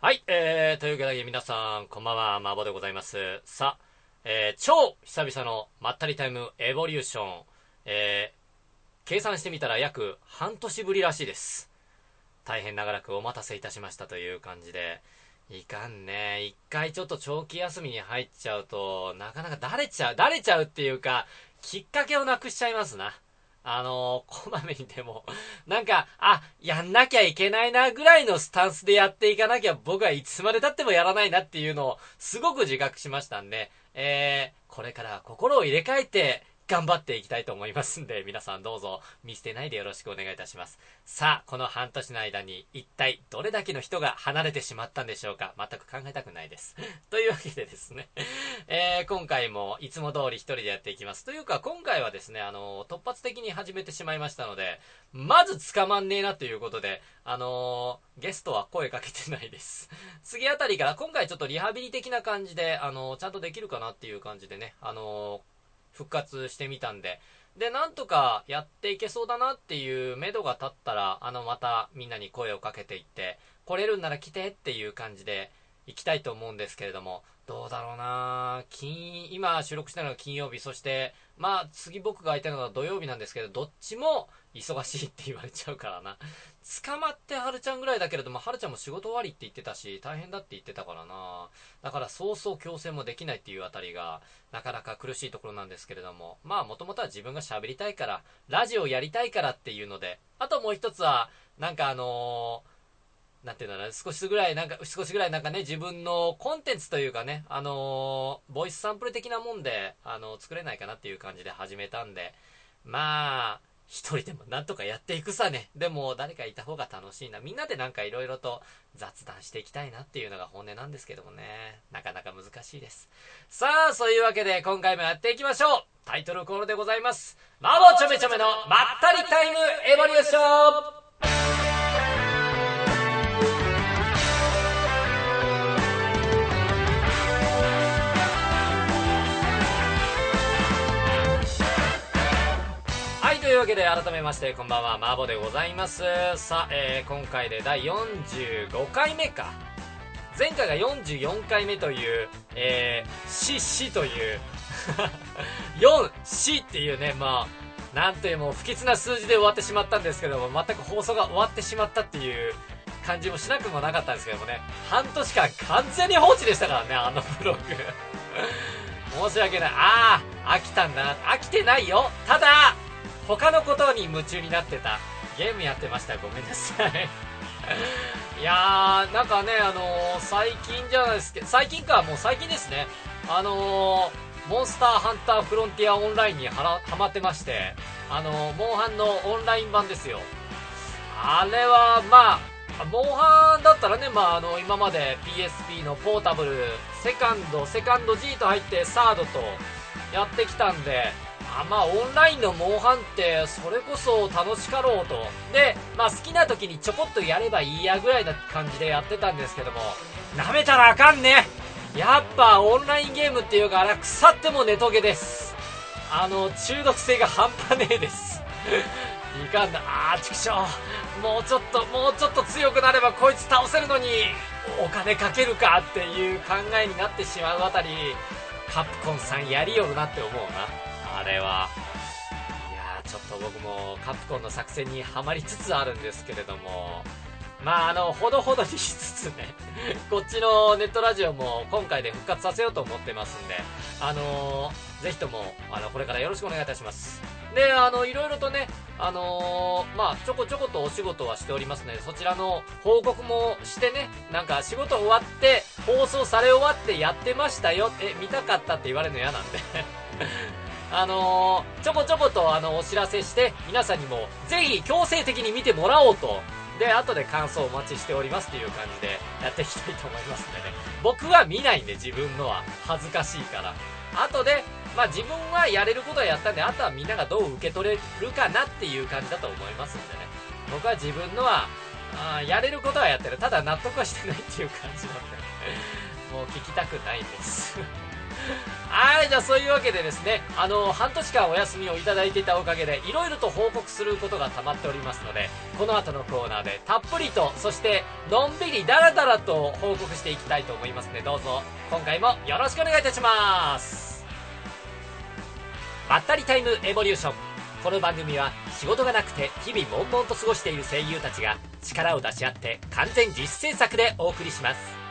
はい、というわけで皆さん、こんばんは、マーボでございます。さあ、超久々のまったりタイムエボリューション。計算してみたら約半年ぶりらしいです。大変長らくお待たせいたしましたという感じで。いかんね。一回ちょっと長期休みに入っちゃうと、なかなかだれちゃうっていうか、きっかけをなくしちゃいますな。こまめにでも、なんか、やんなきゃいけないなぐらいのスタンスでやっていかなきゃ僕はいつまで経ってもやらないなっていうのをすごく自覚しましたんで、これから心を入れ替えて頑張っていきたいと思いますんで、皆さんどうぞ見捨てないでよろしくお願いいたします。さあ、この半年の間に一体どれだけの人が離れてしまったんでしょうか。全く考えたくないです。というわけでですね、今回もいつも通り一人でやっていきます。というか、今回はですね、突発的に始めてしまいましたので、まず捕まんねえなということで、ゲストは声かけてないです。次あたりから、今回ちょっとリハビリ的な感じで、ちゃんとできるかなっていう感じでね、復活してみたんで。で、なんとかやっていけそうだなっていう目処が立ったら、またみんなに声をかけていって、来れるんなら来てっていう感じで行きたいと思うんですけれども、どうだろうなぁ。今収録したのが金曜日、そして、次僕が空いたのが土曜日なんですけど、どっちも忙しいって言われちゃうからな。捕まってはるちゃんぐらいだけれども、はるちゃんも仕事終わりって言ってたし、大変だって言ってたからな。だからそうそう強制もできないっていうあたりが、なかなか苦しいところなんですけれども、もともとは自分が喋りたいから、ラジオやりたいからっていうので、あともう一つは、なんかなんていうんだろう、少しぐらいね、自分のコンテンツというかね、ボイスサンプル的なもんで、作れないかなっていう感じで始めたんで、一人でもなんとかやっていくさね。でも誰かいた方が楽しいな。みんなでなんかいろいろと雑談していきたいなっていうのが本音なんですけどもね。なかなか難しいです。さあ、そういうわけで今回もやっていきましょう。タイトルコールでございます。マボちょめちょめのまったりタイムエボリューション。というわけで改めましてこんばんは、マーボでございます。さあ、今回で第45回目か。前回が44回目という、死という、4、死っていうね、なんというもう不吉な数字で終わってしまったんですけども、全く放送が終わってしまったっていう感じもしなくもなかったんですけどもね、半年間完全に放置でしたからね、あのブログ。申し訳ない。飽きたんだな。飽きてないよ。ただ、他のことに夢中になってた。ゲームやってました。ごめんなさい。いやー、なんかね、最近じゃないですけど、最近ですね。モンスターハンターフロンティアオンラインにハマってまして、モンハンのオンライン版ですよ。あれは、モンハンだったらね、今まで PSP のポータブル、セカンド G と入って、サードとやってきたんで、オンラインのモンハンってそれこそ楽しかろうと。で、好きな時にちょこっとやればいいやぐらいな感じでやってたんですけども、舐めたらあかんね。やっぱオンラインゲームっていうか、あれ腐ってもネトゲです。中毒性が半端ねえです。いかんな。ちくしょう、もうちょっと強くなればこいつ倒せるのにお金かけるかっていう考えになってしまうあたり、カプコンさんやりよるなって思うな。あれは、ちょっと僕もカプコンの作戦にはまりつつあるんですけれども、ほどほどにしつつね、こっちのネットラジオも今回で復活させようと思ってますんで、ぜひとも、これからよろしくお願いいたします。で、いろいろとね、ちょこちょことお仕事はしておりますので、そちらの報告もしてね、なんか仕事終わって、放送され終わってやってましたよ、見たかったって言われるの嫌なんで。ちょこちょことお知らせして、皆さんにもぜひ強制的に見てもらおうと。で、後で感想お待ちしておりますという感じでやっていきたいと思いますんでね。僕は見ないんで、自分のは恥ずかしいから。後で、自分はやれることはやったんで、あとはみんながどう受け取れるかなっていう感じだと思いますんでね。僕は自分のは、やれることはやってる。ただ納得はしてないっていう感じなんで、もう聞きたくないです。はい、じゃあそういうわけでですね、半年間お休みをいただいていたおかげで、いろいろと報告することがたまっておりますので、この後のコーナーでたっぷりと、そしてのんびりだらだらと報告していきたいと思いますので、どうぞ今回もよろしくお願いいたします。まったりタイムエボリューション。この番組は仕事がなくて日々悶々と過ごしている声優たちが力を出し合って完全実践作でお送りします。